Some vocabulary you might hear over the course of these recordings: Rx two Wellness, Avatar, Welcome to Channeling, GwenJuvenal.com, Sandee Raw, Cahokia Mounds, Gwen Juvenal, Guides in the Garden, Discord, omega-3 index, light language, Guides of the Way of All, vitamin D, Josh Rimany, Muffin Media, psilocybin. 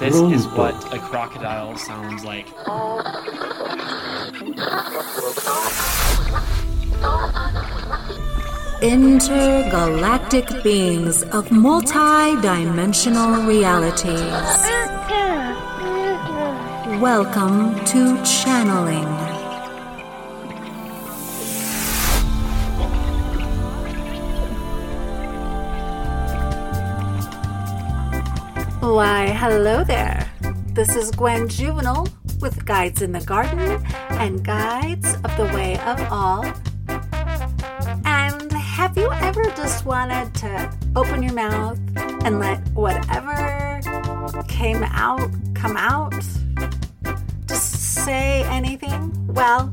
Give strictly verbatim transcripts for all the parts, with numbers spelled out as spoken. This is what a crocodile sounds like. Intergalactic beings of multi-dimensional realities. Welcome to Channeling. Why, hello there. This is Gwen Juvenal with Guides in the Garden and Guides of the Way of All. And have you ever just wanted to open your mouth and let whatever came out come out? Just say anything? Well,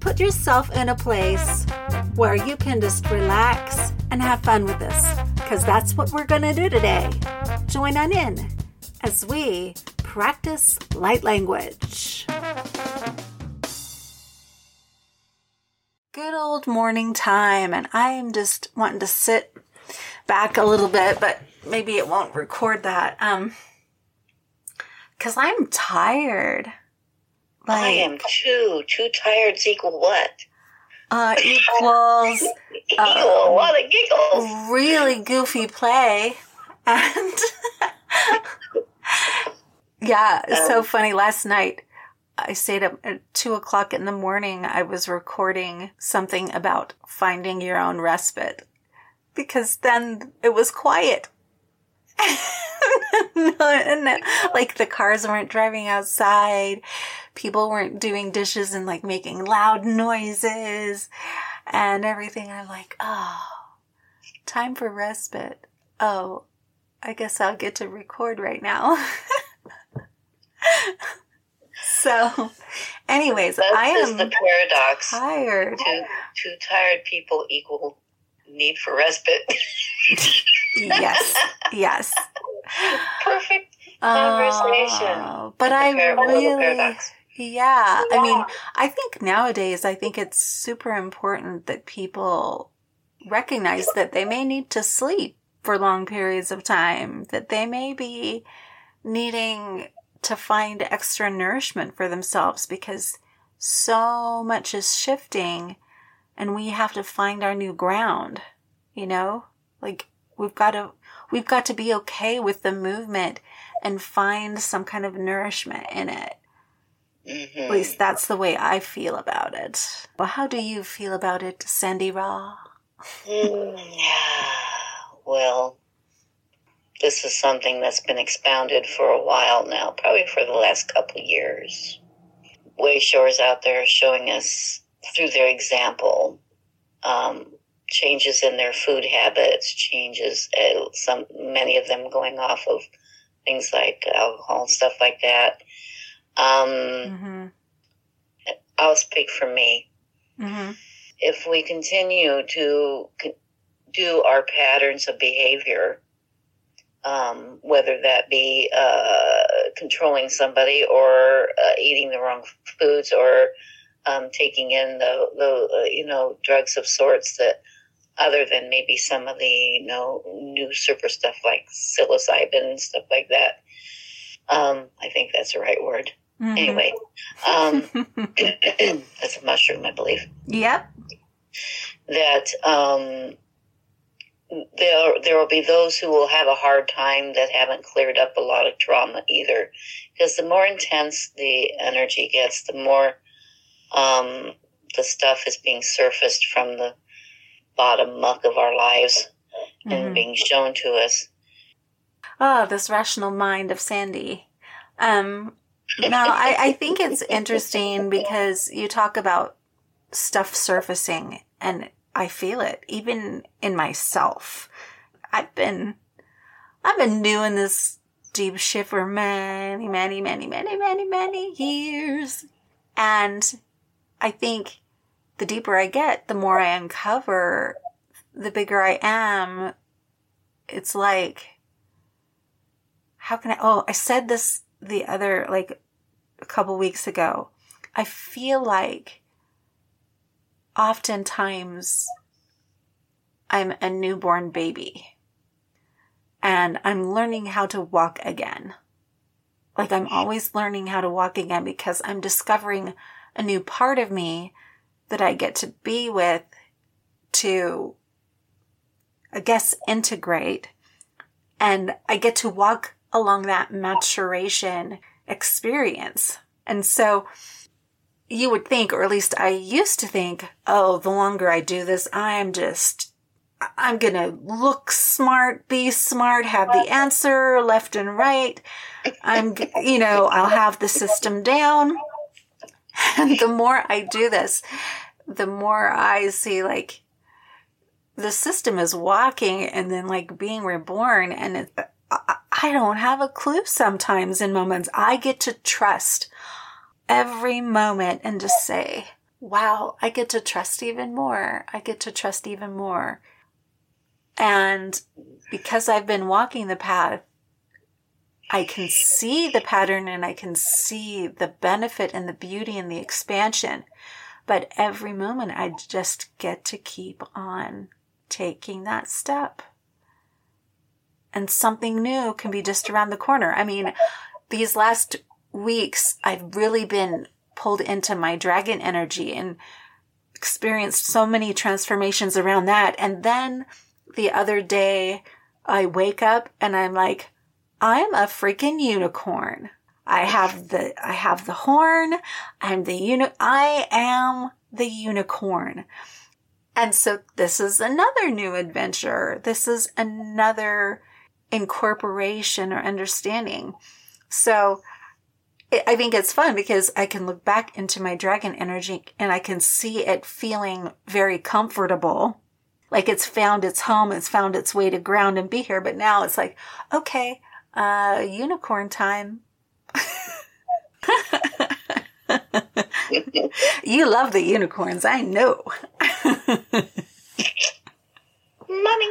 put yourself in a place where you can just relax and have fun with this, because that's what we're going to do today. Join on in as we practice light language. Good old morning time, and I'm just wanting to sit back a little bit, but maybe it won't record that. Um, because I'm tired. Like, I am too. Two tired's equal what? Uh, equals uh, a lot of giggles. Really goofy play. And yeah, it's so funny. Last night, I stayed up at two o'clock in the morning. I was recording something about finding your own respite, because then it was quiet. and, and, like, the cars weren't driving outside. People weren't doing dishes and like making loud noises and everything. I'm like, oh, time for respite. Oh, I guess I'll get to record right now. So, anyways, this I am is the paradox. Tired. Two, two tired people equal need for respite. Yes, yes. Perfect conversation. Uh, but I really, paradox. Yeah, yeah. I mean, I think nowadays, I think it's super important that people recognize that they may need to sleep for long periods of time, that they may be needing to find extra nourishment for themselves, because so much is shifting and we have to find our new ground, you know? Like, we've got to, we've got to be okay with the movement and find some kind of nourishment in it. Mm-hmm. At least that's the way I feel about it. Well, how do you feel about it, Sandee Raw? Mm, yeah. Well, this is something that's been expounded for a while now, probably for the last couple of years. Wayshores out there are showing us, through their example, um, changes in their food habits, changes, uh, some many of them going off of things like alcohol and stuff like that. Um, mm-hmm. I'll speak for me. Mm-hmm. If we continue to... Con- do our patterns of behavior, um, whether that be uh, controlling somebody or uh, eating the wrong foods or um, taking in the, the uh, you know, drugs of sorts, that other than maybe some of the, you know, new super stuff like psilocybin and stuff like that. Um, I think that's the right word. Mm-hmm. Anyway, um, that's a mushroom, I believe. Yep. That... Um, There, there will be those who will have a hard time that haven't cleared up a lot of trauma either, because the more intense the energy gets, the more um, the stuff is being surfaced from the bottom muck of our lives and mm-hmm. being shown to us. Oh, this rational mind of Sandee. Um, now, I, I think it's interesting because you talk about stuff surfacing, and I feel it even in myself. I've been, I've been doing this deep shift for many, many, many, many, many, many years. And I think the deeper I get, the more I uncover, the bigger I am. It's like, how can I, oh, I said this the other, like a couple weeks ago. I feel like oftentimes, I'm a newborn baby, and I'm learning how to walk again. Like, I'm always learning how to walk again because I'm discovering a new part of me that I get to be with to, I guess, integrate. And I get to walk along that maturation experience. And so you would think, or at least I used to think, oh, the longer I do this, I'm just, I'm going to look smart, be smart, have the answer left and right. I'm, you know, I'll have the system down. And the more I do this, the more I see, like, the system is walking and then, like, being reborn. And it, I, I don't have a clue sometimes in moments. I get to trust every moment and just say, wow, I get to trust even more. I get to trust even more. And because I've been walking the path, I can see the pattern and I can see the benefit and the beauty and the expansion. But every moment I just get to keep on taking that step. And something new can be just around the corner. I mean, these last weeks, I've really been pulled into my dragon energy and experienced so many transformations around that. And then the other day, I wake up and I'm like, I'm a freaking unicorn. I have the, I have the horn. I'm the uni, I am the unicorn. And so this is another new adventure. This is another incorporation or understanding. So it, I think it's fun because I can look back into my dragon energy and I can see it feeling very comfortable. Like it's found its home. It's found its way to ground and be here. But now it's like, okay, Uh, unicorn time. You love the unicorns, I know. Mommy.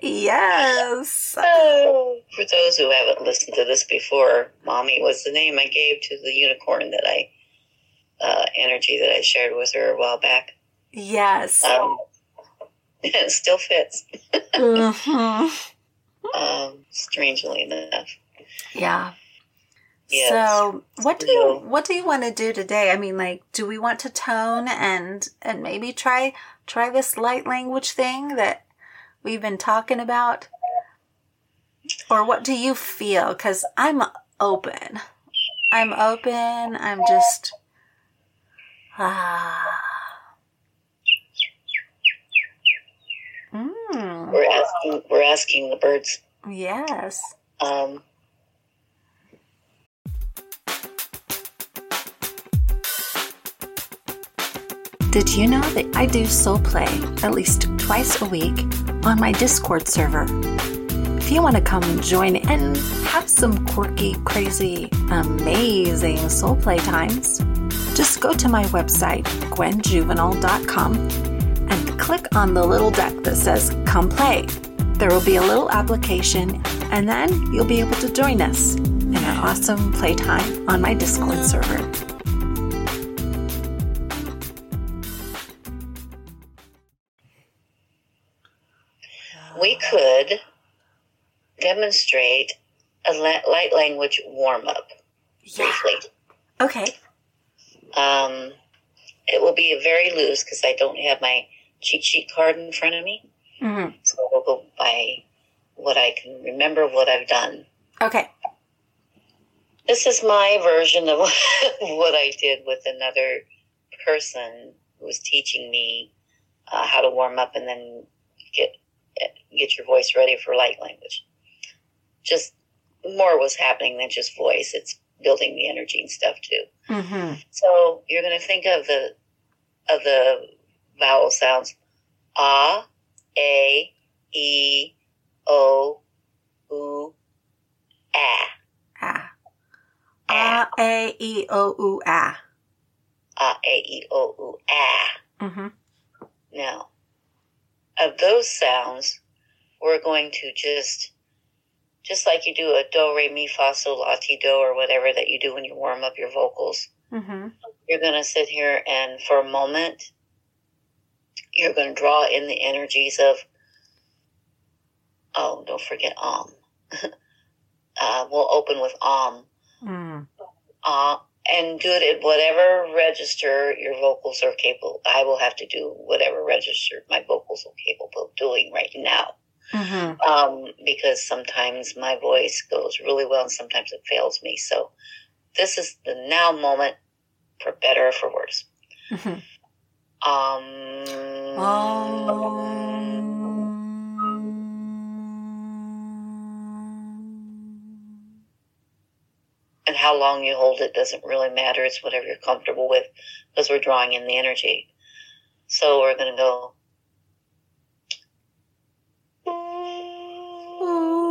Yes. Oh, for those who haven't listened to this before, Mommy was the name I gave to the unicorn that I, uh, energy that I shared with her a while back. Yes. Um, It still fits. Mm-hmm. um, strangely enough. Yeah. Yes. So what do you, what do you want to do today? I mean, like, do we want to tone and, and maybe try, try this light language thing that we've been talking about? Or what do you feel? 'Cause I'm open. I'm open. I'm just, ah. Mm. We're asking. We're asking the birds. Yes. Um. Did you know that I do soul play at least twice a week on my Discord server? If you want to come join and have some quirky, crazy, amazing soul play times, just go to my website, Gwen Juvenal dot com. And click on the little deck that says, come play. There will be a little application, and then you'll be able to join us in our awesome playtime on my Discord server. We could demonstrate a light language warm-up briefly. Yeah. Okay. Um, it will be very loose because I don't have my cheat sheet card in front of me. Mm-hmm. So we'll go by what I can remember, what I've done. Okay. This is my version of what I did with another person who was teaching me uh, how to warm up and then get get your voice ready for light language. Just more was happening than just voice. It's building the energy and stuff too. Mm-hmm. So you're going to think of the of the vowel sounds, ah, a, e, o, u, ah. Ah. Ah, a, e, o, u, ah. Ah, a, e, o, u, ah. Mm-hmm. Now, of those sounds, we're going to just, just like you do a do, re, mi, fa, sol, la, ti, do, or whatever that you do when you warm up your vocals, mm-hmm. You're going to sit here and for a moment, you're going to draw in the energies of Oh, don't forget Om. uh, we'll open with Om. Mm. Uh, and do it at whatever register your vocals are capable. I will have to do whatever register my vocals are capable of doing right now. Mm-hmm. Um, because sometimes my voice goes really well and sometimes it fails me. So this is the now moment, for better or for worse. Mm-hmm. Um, um... And how long you hold it doesn't really matter. It's whatever you're comfortable with, because we're drawing in the energy. So we're going to go.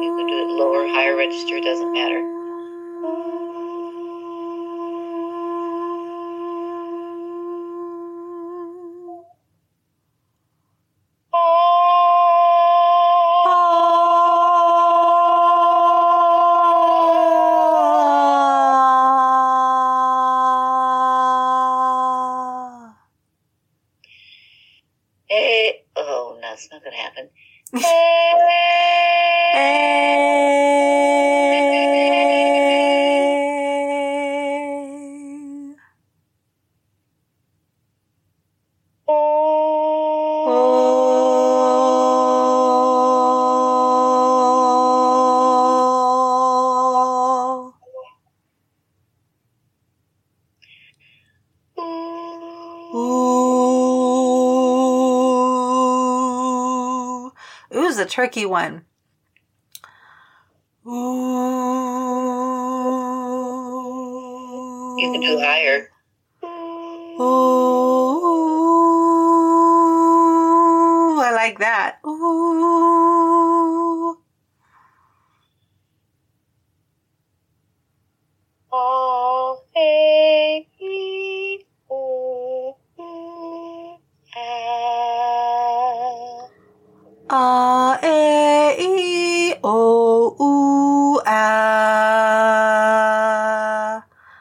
You can do it lower, higher register, doesn't matter. Tricky one. Ooh. You can do higher. Ooh, I like that. Ooh. Oh, hey. Oh, ah. Ah.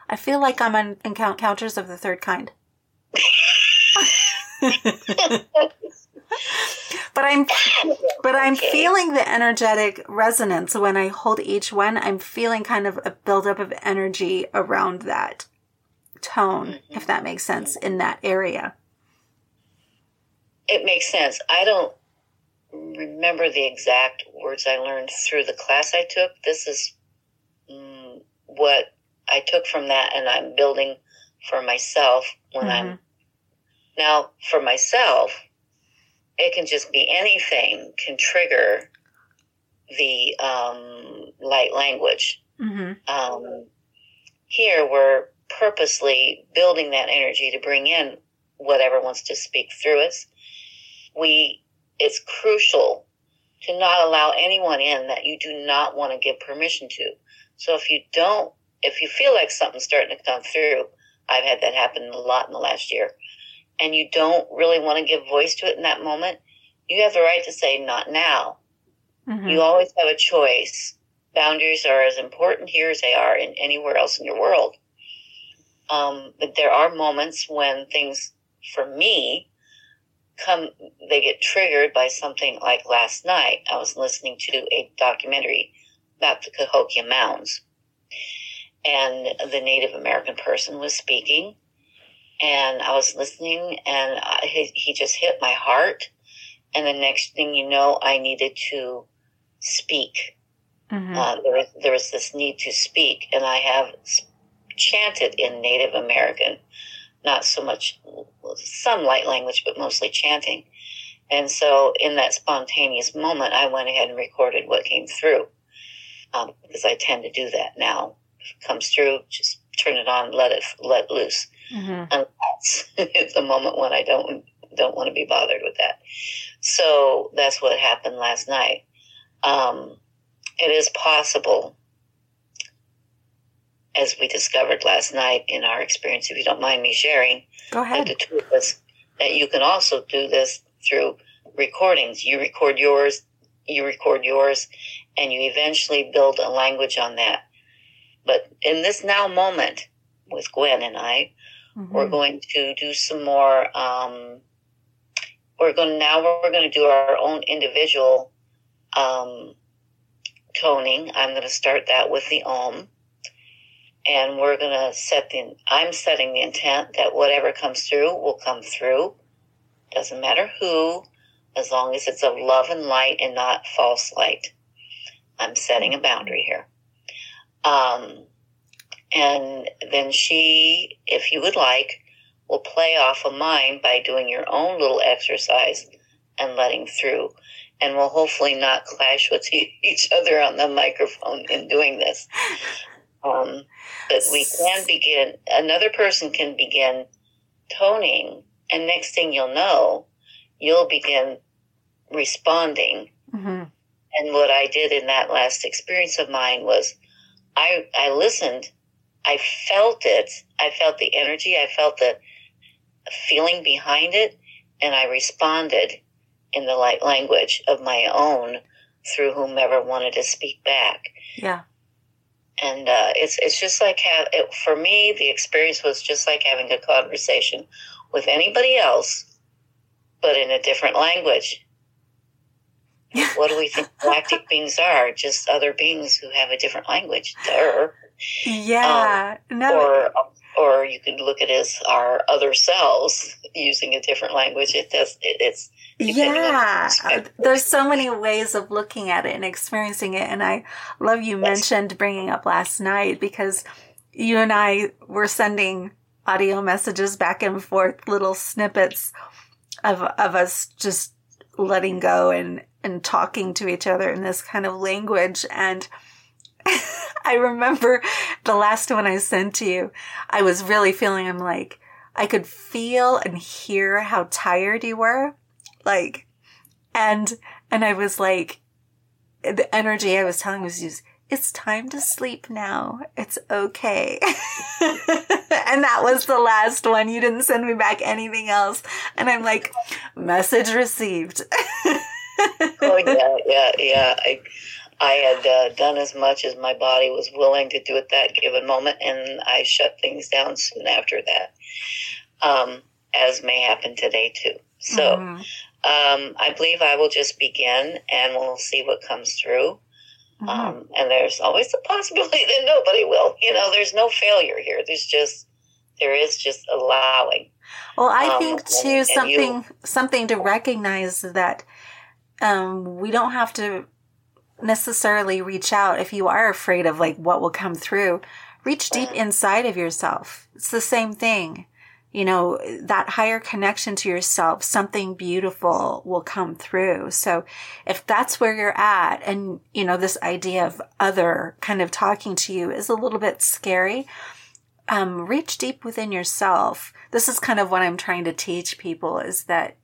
I feel like I'm on encounters of the third kind. But I'm but I'm okay. feeling the energetic resonance when I hold each one. I'm feeling kind of a buildup of energy around that tone, mm-hmm. if that makes sense, in that area. It makes sense. I don't remember the exact words I learned through the class I took. This is mm, what I took from that, and I'm building for myself when mm-hmm. I'm now for myself. It can just be anything can trigger the um, light language. Mm-hmm. Um, here, we're purposely building that energy to bring in whatever wants to speak through us. We, it's crucial to not allow anyone in that you do not want to give permission to. So if you don't. If you feel like something's starting to come through, I've had that happen a lot in the last year, and you don't really want to give voice to it in that moment, you have the right to say, not now. Mm-hmm. You always have a choice. Boundaries are as important here as they are in anywhere else in your world. Um, but there are moments when things, for me, come, they get triggered by something like last night. I was listening to a documentary about the Cahokia Mounds. And the Native American person was speaking, and I was listening, and I, he, he just hit my heart. And the next thing you know, I needed to speak. Mm-hmm. Uh, there, was, there was this need to speak, and I have chanted in Native American, not so much, some light language, but mostly chanting. And so in that spontaneous moment, I went ahead and recorded what came through, um, because I tend to do that now. Comes through, just turn it on, let it let loose. Mm-hmm. And that's it's a moment when I don't don't want to be bothered with that. So that's what happened last night. Um, it is possible, as we discovered last night in our experience, if you don't mind me sharing, go ahead. That the two of us, that you can also do this through recordings. You record yours, you record yours, and you eventually build a language on that. But in this now moment with Gwen and I, mm-hmm. we're going to do some more. Um, we're going now. We're going to do our own individual um, toning. I'm going to start that with the Om. And we're going to set the, I'm setting the intent that whatever comes through will come through. Doesn't matter who, as long as it's of love and light and not false light. I'm setting a boundary here. Um, and then she, if you would like, will play off of mine by doing your own little exercise and letting through. And we'll hopefully not clash with each other on the microphone in doing this. Um, but we can begin, another person can begin toning, and next thing you'll know, you'll begin responding. Mm-hmm. And what I did in that last experience of mine was I, I listened, I felt it, I felt the energy, I felt the feeling behind it, and I responded in the light language of my own through whomever wanted to speak back. Yeah. And uh, it's it's just like, have, it, for me, the experience was just like having a conversation with anybody else, but in a different language. What do we think galactic beings are? Just other beings who have a different language. Duh. Yeah. Um, no. Or or you could look at it as our other selves using a different language. It does. It, it's yeah. There's so many ways of looking at it and experiencing it. And I love you That's, mentioned bringing up last night, because you and I were sending audio messages back and forth, little snippets of of us just letting go and, and talking to each other in this kind of language. And I remember the last one I sent to you, I was really feeling, I'm like, I could feel and hear how tired you were. Like, and, and I was like, the energy I was telling was used, it's time to sleep now. It's okay. And that was the last one. You didn't send me back anything else. And I'm like, message received. Oh, yeah, yeah, yeah. I, I had uh, done as much as my body was willing to do at that given moment, and I shut things down soon after that, um, as may happen today, too. So mm-hmm. um, I believe I will just begin, and we'll see what comes through. Mm-hmm. Um, and there's always the possibility that nobody will. You know, there's no failure here. There's just, there is just allowing. Well, I um, think, too, and, and something you, something to recognize that um, we don't have to necessarily reach out. If you are afraid of, like, what will come through, reach deep inside of yourself. It's the same thing. You know, that higher connection to yourself, something beautiful will come through. So if that's where you're at, and, you know, this idea of other kind of talking to you is a little bit scary, um, reach deep within yourself. This is kind of what I'm trying to teach people, is that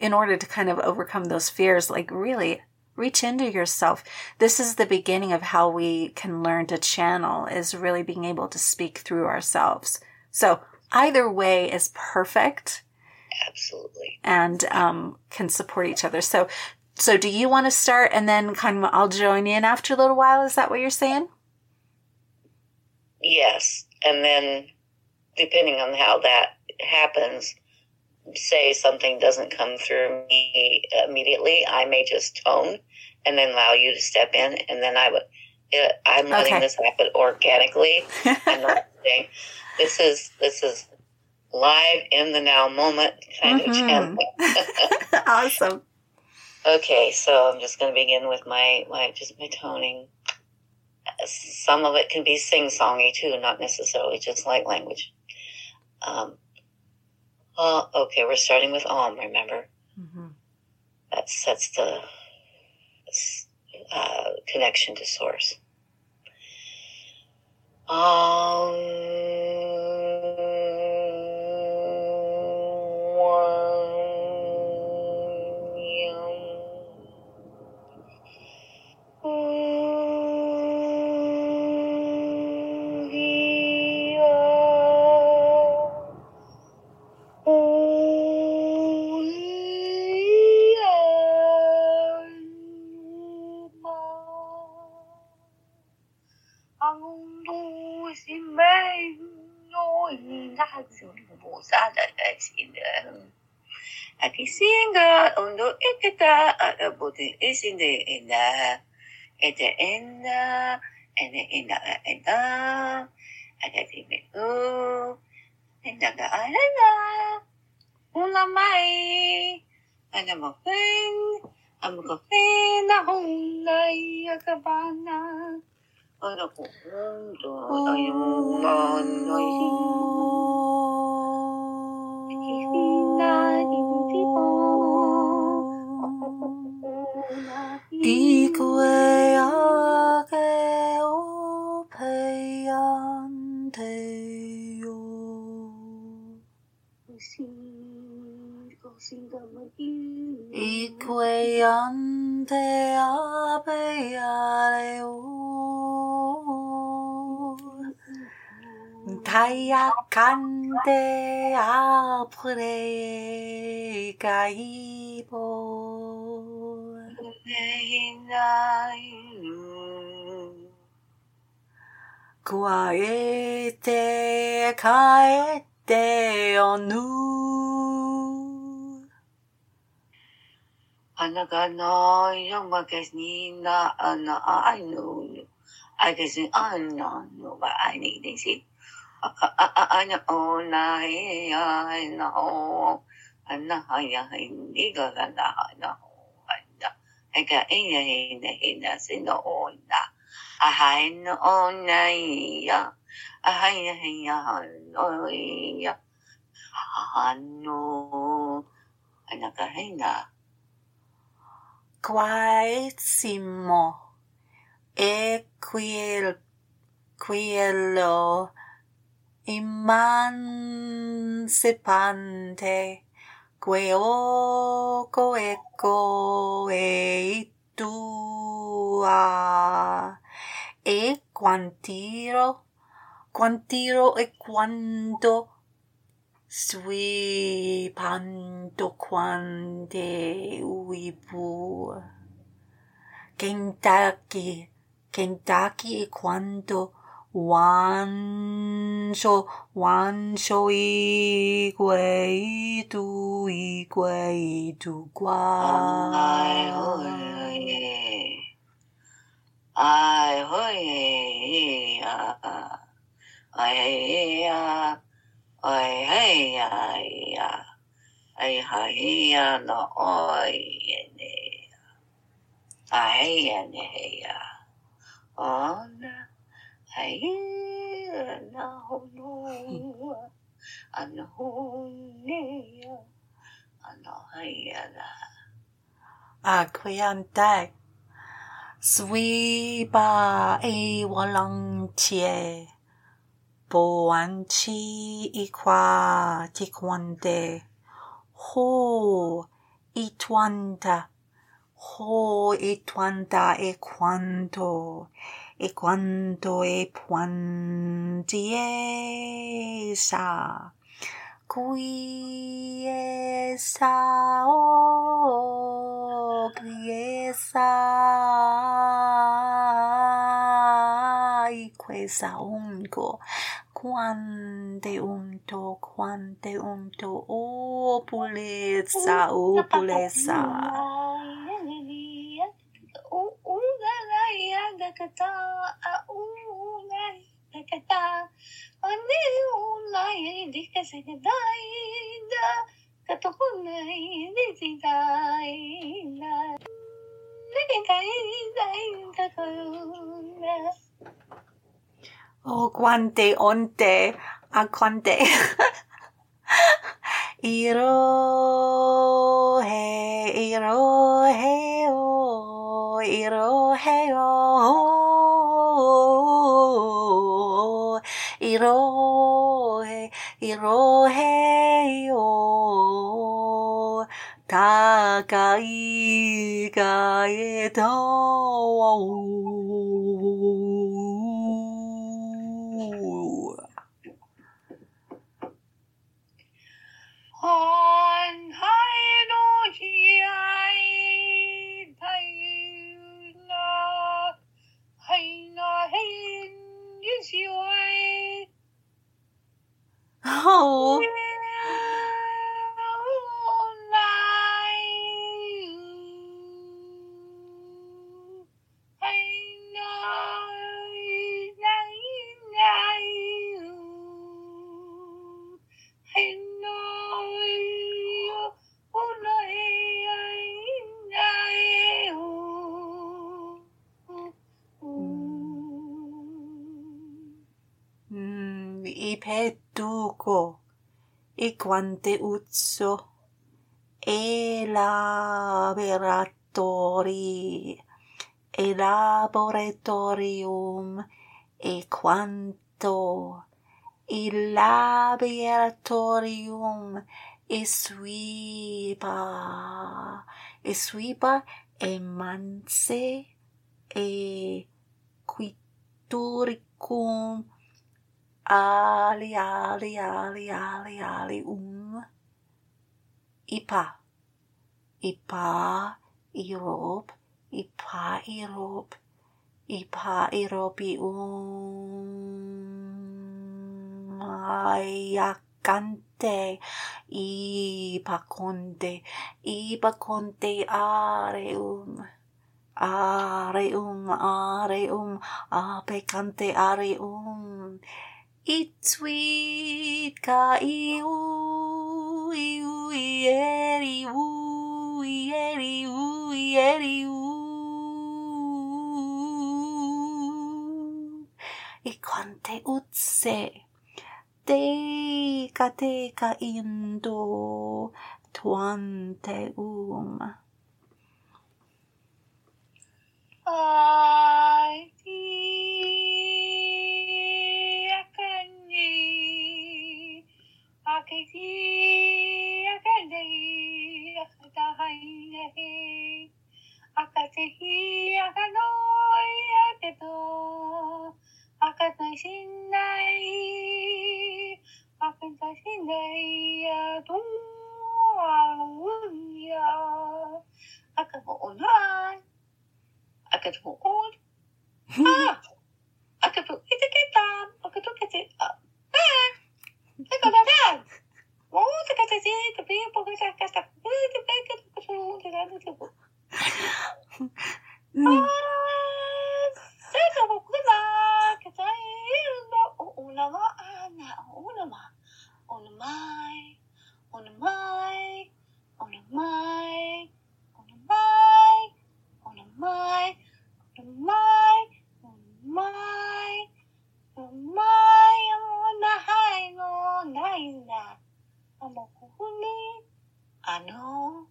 in order to kind of overcome those fears, like, really reach into yourself. This is the beginning of how we can learn to channel, is really being able to speak through ourselves. So either way is perfect. Absolutely. And um, can support each other. So so do you want to start, and then kind of I'll join in after a little while? Is that what you're saying? Yes. And then depending on how that happens, say something doesn't come through me immediately, I may just tone and then allow you to step in. And then I would, it, I'm letting okay. this happen organically. I'm not saying this is, this is live in the now moment kind mm-hmm. of channeling. Awesome. Okay. So I'm just going to begin with my, my, just my toning. Some of it can be sing-songy too, not necessarily just light language. Um, Uh, okay, we're starting with Om, remember? Mm-hmm. That sets the uh, connection to Source. Om. Akisinga undo ikita at abutin isinde ina ete ina ene ina ena akatime u inaga alana ulamai anamofin amukofin na hulay akabana arapo undo ayong nanay. Di quê a que o peiante yo. I quê ante a peiare o. Taia cante a pre caibo. Quiete, caete onu. Anagano, young workers need not, I know you. I guess I know, but I need this. I know, I know, I know, I know, I know. I got in the in the in the old. I hide no own. I hide no ya. I know. I know. I know. Quaesimo. E quel. Quello. Emancipante. Queo coeco e tua e quantiro quantiro e quanto sui panto quante uibu Kentucky Kentucky e quanto Wancho, wancho i guai tu i guai tu guai. Ai hoi, ai hoi, ai hoi, no oi ene, ai ene ya, ona. I know, no, I know, yeah, I know, yeah. Acquiante, sweepa e volontier, boanchi equa tiquante, ho etuanta, ho etuanta equanto. E quanto e quantiesa, quiesa, oh, quiesa, e quesa unco, quante unto, quante unto, oh, pulezza, oh, pulezza. Oh, quante onte, a quante. Iro he, iro he, oh, iro he, oh. Irohe, irohe, oh, takai kaeto, oh. On high no jiai, taina, haina hein yisiwai. Oh. petuko e quante uzzo elaboratori elaboratorium e quanto elaboratorium esuiba esuiba emanse e quituricum ali ali ali ali ali um ipa ipa irob ipa irob ipa irobium ayacante ipa conte ipa conte areum areum areum apecante areum itsuit ka iu iu ieri u ieri u ieri u e quante utse teca teca indo tuante um I see a candy, I can see a candy, I can see a candy, I can see a candy, I I could go on. Ah! I could put it again. I could look at it. Ah! I got a man. What I got to say to people is I got a really big control that I need to go. Ah! Says I will come back. I will not own a lot. Own a lot. Own a mine. Own a mine. Own a mine. Own a mine. On my, on my, on my, on my, on the high, on the high, on the high, I know,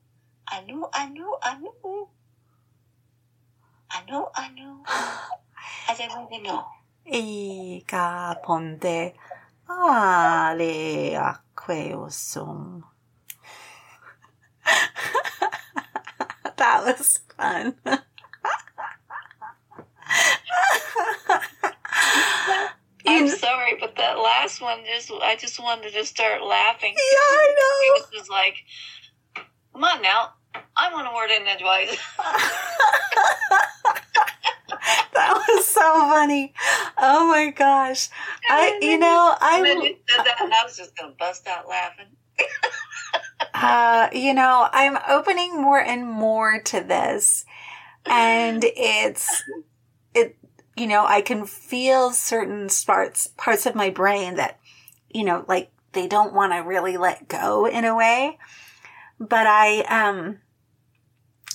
I know, I know, I know, I know, I know, I don't know. I caponte alle acque osum. That was fun. I'm sorry, but that last one, just I just wanted to start laughing. Yeah, I know. It was just like, come on now. I want a word in edgewise. That was so funny. Oh, my gosh. I, you know, I... When you said that, I was just going to bust out laughing. Uh, you know, I'm opening more and more to this, and it's, it, you know, I can feel certain parts, parts of my brain that, you know, like they don't want to really let go in a way. But I, um,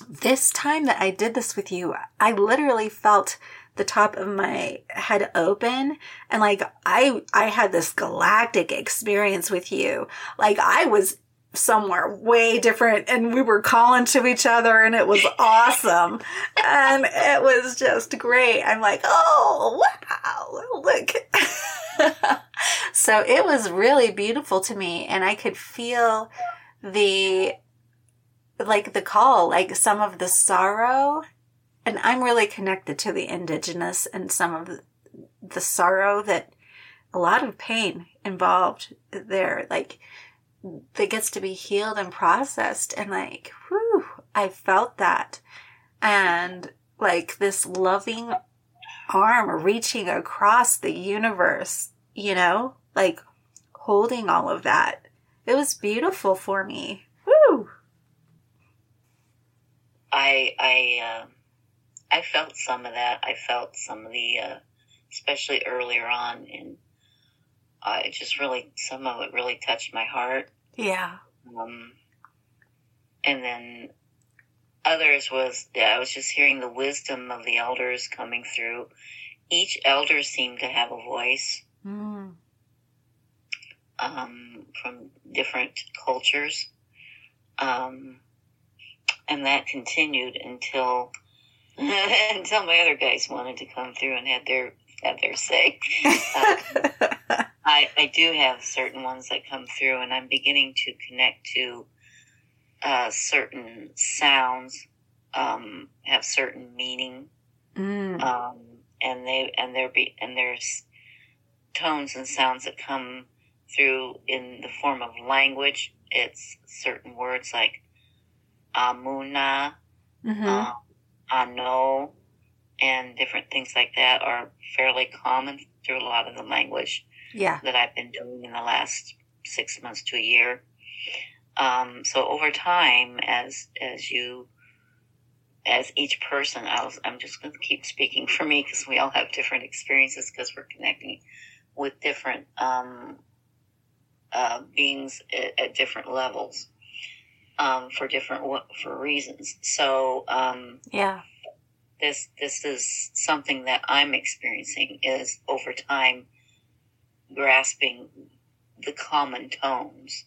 this time that I did this with you, I literally felt the top of my head open. And like, I, I had this galactic experience with you. Like I was somewhere way different and we were calling to each other and it was awesome. And it was just great. I'm like, oh, wow, look. So it was really beautiful to me. And I could feel the, like the call, like some of the sorrow. And I'm really connected to the indigenous and some of the sorrow that a lot of pain involved there, like that gets to be healed and processed. And like, whew, I felt that. And like this loving arm reaching across the universe, you know, like holding all of that. It was beautiful for me. Woo! I, I, um, uh... I felt some of that. I felt some of the, uh, especially earlier on, and uh, it just really, some of it really touched my heart. Yeah. Um, and then others was, yeah, I was just hearing the wisdom of the elders coming through. Each elder seemed to have a voice. Mm. um, from different cultures. Um, and that continued until until my other guys wanted to come through and had their have their say. uh, I, I do have certain ones that come through, and I'm beginning to connect to uh, certain sounds, um, have certain meaning, mm. um, and they and there be and there's tones and sounds that come through in the form of language. It's certain words like amuna, mm-hmm. um, ano, and different things like that are fairly common through a lot of the language yeah. that I've been doing in the last six months to a year. Um, so over time, as as you, as each person, I was, I'm just going to keep speaking for me because we all have different experiences because we're connecting with different um, uh, beings at, at different levels um, for different for reasons. So um, yeah. This this is something that I'm experiencing is over time grasping the common tones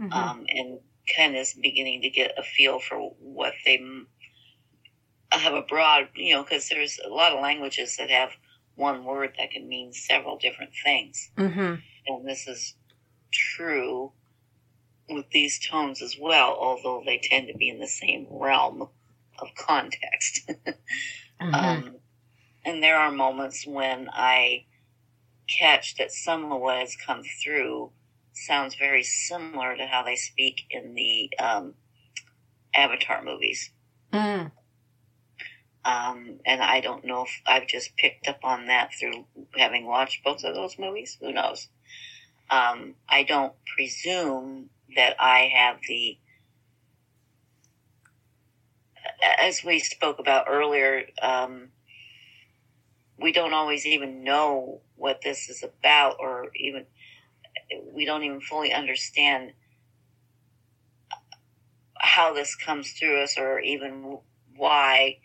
mm-hmm. um, and kind of beginning to get a feel for what they have a broad, you know, because there's a lot of languages that have one word that can mean several different things. Mm-hmm. And this is true with these tones as well, although they tend to be in the same realm of context. mm-hmm. um, and there are moments when I catch that some of what has come through sounds very similar to how they speak in the um, Avatar movies. Mm. Um, and I don't know if I've just picked up on that through having watched both of those movies. Who knows? Um, I don't presume that I have the as we spoke about earlier, um, we don't always even know what this is about, or even we don't even fully understand how this comes through us, or even why.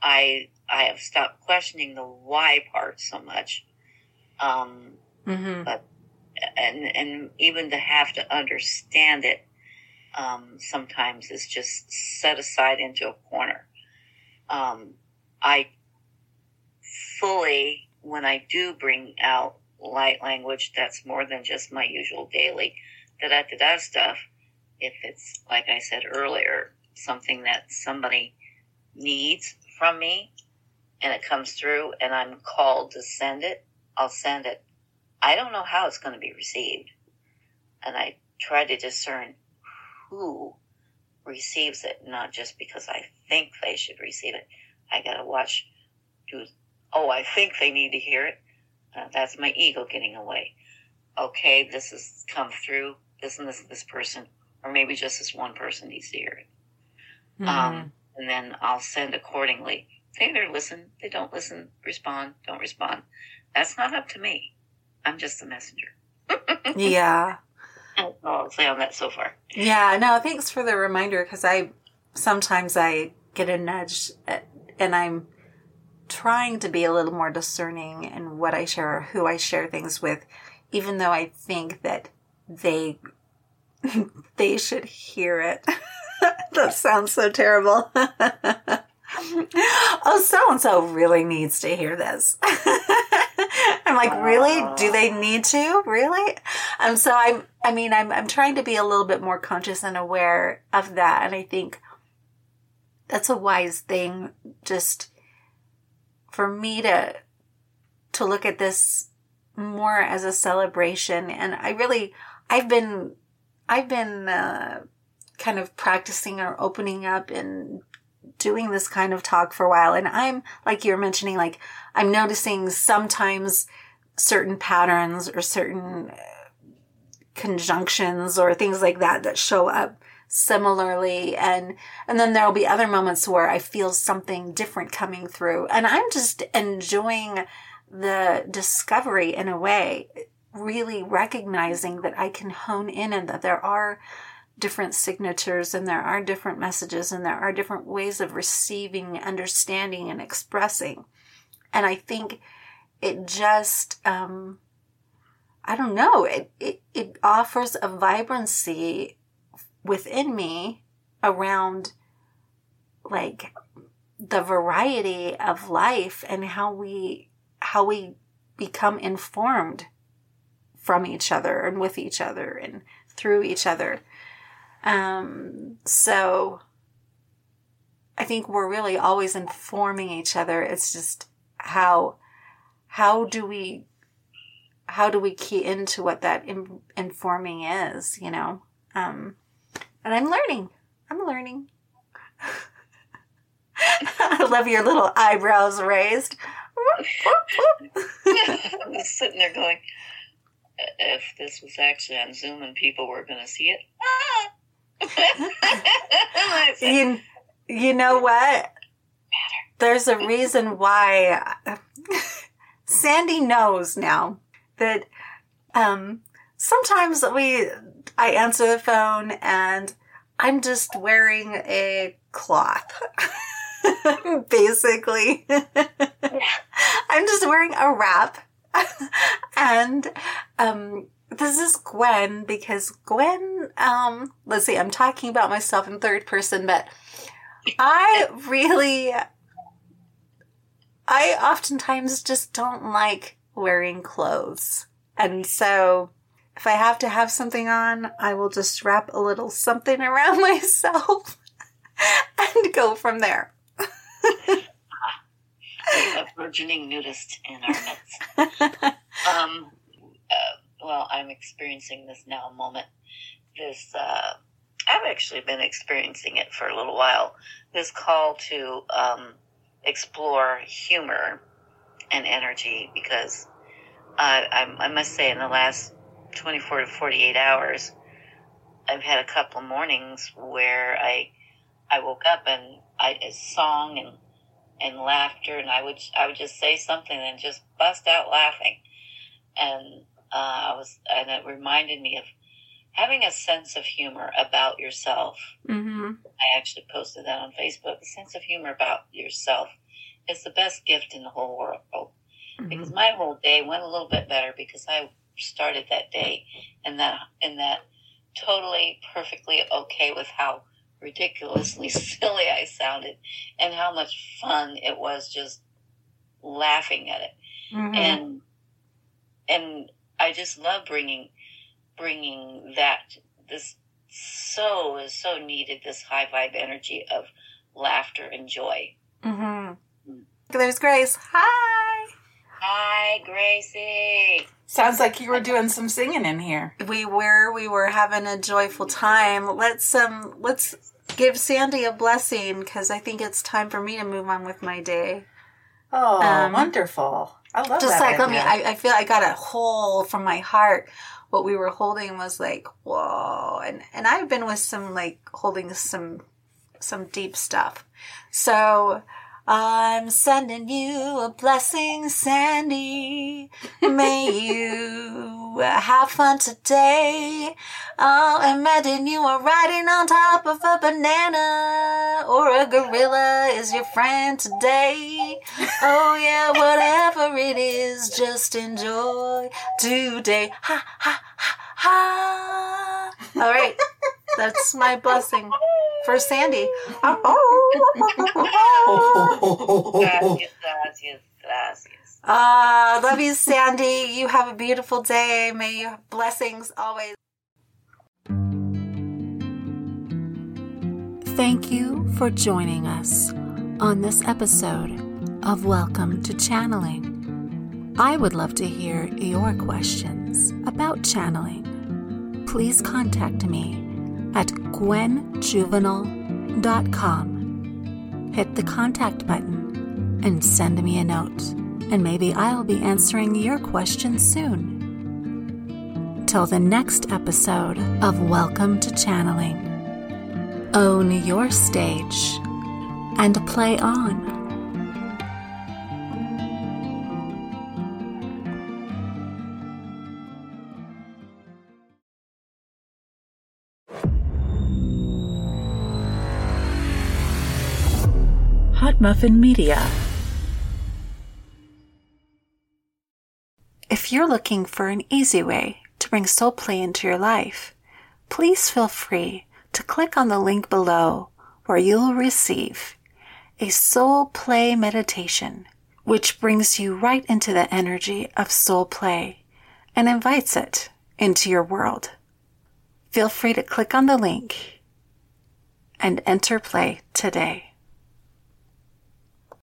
I I have stopped questioning the why part so much, um, mm-hmm. but and and even to have to understand it. Um, sometimes is just set aside into a corner. Um, I fully, when I do bring out light language, that's more than just my usual daily da-da-da-da stuff. If it's, like I said earlier, something that somebody needs from me and it comes through and I'm called to send it, I'll send it. I don't know how it's going to be received. And I try to discern who receives it, not just because I think they should receive it. I gotta watch, do, oh, I think they need to hear it. Uh, that's my ego getting away. Okay, this has come through, this and this, this person, or maybe just this one person needs to hear it. Mm-hmm. Um, and then I'll send accordingly. They either listen, they don't listen, respond, don't respond. That's not up to me. I'm just the messenger. Yeah. Oh, I'll say on that so far. Yeah, no, thanks for the reminder, because I sometimes I get a nudge at, and I'm trying to be a little more discerning in what I share or who I share things with, even though I think that they they should hear it. That sounds so terrible. Oh, so-and-so really needs to hear this. I'm like, really? Do they need to? Really? Um, so I'm, I mean, I'm, I'm trying to be a little bit more conscious and aware of that. And I think that's a wise thing just for me to, to look at this more as a celebration. And I really, I've been, I've been, uh, kind of practicing or opening up and doing this kind of talk for a while. And I'm, like you're mentioning, like I'm noticing sometimes certain patterns or certain conjunctions or things like that that show up similarly. And, and then there'll be other moments where I feel something different coming through, and I'm just enjoying the discovery in a way, really recognizing that I can hone in and that there are different signatures and there are different messages and there are different ways of receiving, understanding, and expressing. And I think it just, um, I don't know, it, it, it offers a vibrancy within me around like the variety of life and how we, how we become informed from each other and with each other and through each other. Um, so I think we're really always informing each other. It's just how, how do we, how do we key into what that in, informing is, you know? Um, and I'm learning, I'm learning. I love your little eyebrows raised. I'm just sitting there going, if this was actually on Zoom and people were going to see it, ah! you, you know what? There's a reason why Sandee knows now that um, sometimes we I answer the phone and I'm just wearing a cloth, basically. I'm just wearing a wrap. And um, this is Gwen, because Gwen, um, let's see, I'm talking about myself in third person, but I really, I oftentimes just don't like wearing clothes. And so if I have to have something on, I will just wrap a little something around myself and go from there. A burgeoning nudist in our midst. um, uh, well, I'm experiencing this now moment. This, uh, I've actually been experiencing it for a little while. This call to um, explore humor and energy, because uh, I, I must say in the last twenty-four to forty-eight hours, I've had a couple mornings where I I woke up and I a song and and laughter, and I would I would just say something and just bust out laughing, and uh, I was and it reminded me of having a sense of humor about yourself. Mm-hmm. I actually posted that on Facebook. A sense of humor about yourself is the best gift in the whole world. Mm-hmm. Because my whole day went a little bit better because I started that day in that in that totally perfectly okay with how ridiculously silly I sounded and how much fun it was just laughing at it. Mm-hmm. And, and I just love bringing, bringing that, this so is so needed, this high vibe energy of laughter and joy. Mm-hmm. There's Grace. Hi. Hi, Gracie. Sounds like you were doing some singing in here. We were, we were having a joyful time. Let's um, let's give Sandee a blessing, because I think it's time for me to move on with my day. Oh, um, wonderful! I love just that. Just like idea. let me, I, I feel I got a hole from my heart. What we were holding was like, whoa, and and I've been with some like holding some some deep stuff, so. I'm sending you a blessing, Sandee. May you have fun today. I'll imagine you are riding on top of a banana, or a gorilla is your friend today. Oh yeah, whatever it is, just enjoy today. Ha, ha, ha, ha. All right. That's my blessing for Sandee. Oh, oh, oh, oh. Gracias, gracias, gracias. Ah, love you, Sandee. You have a beautiful day. May you have blessings always. Thank you for joining us on this episode of Welcome to Channeling. I would love to hear your questions about channeling. Please contact me at Gwen Juvenal dot com. Hit the contact button and send me a note, and maybe I'll be answering your question soon. Till the next episode of Welcome to Channeling. Own your stage and play on. Muffin Media. If you're looking for an easy way to bring soul play into your life, please feel free to click on the link below where you'll receive a soul play meditation, which brings you right into the energy of soul play and invites it into your world. Feel free to click on the link and enter play today.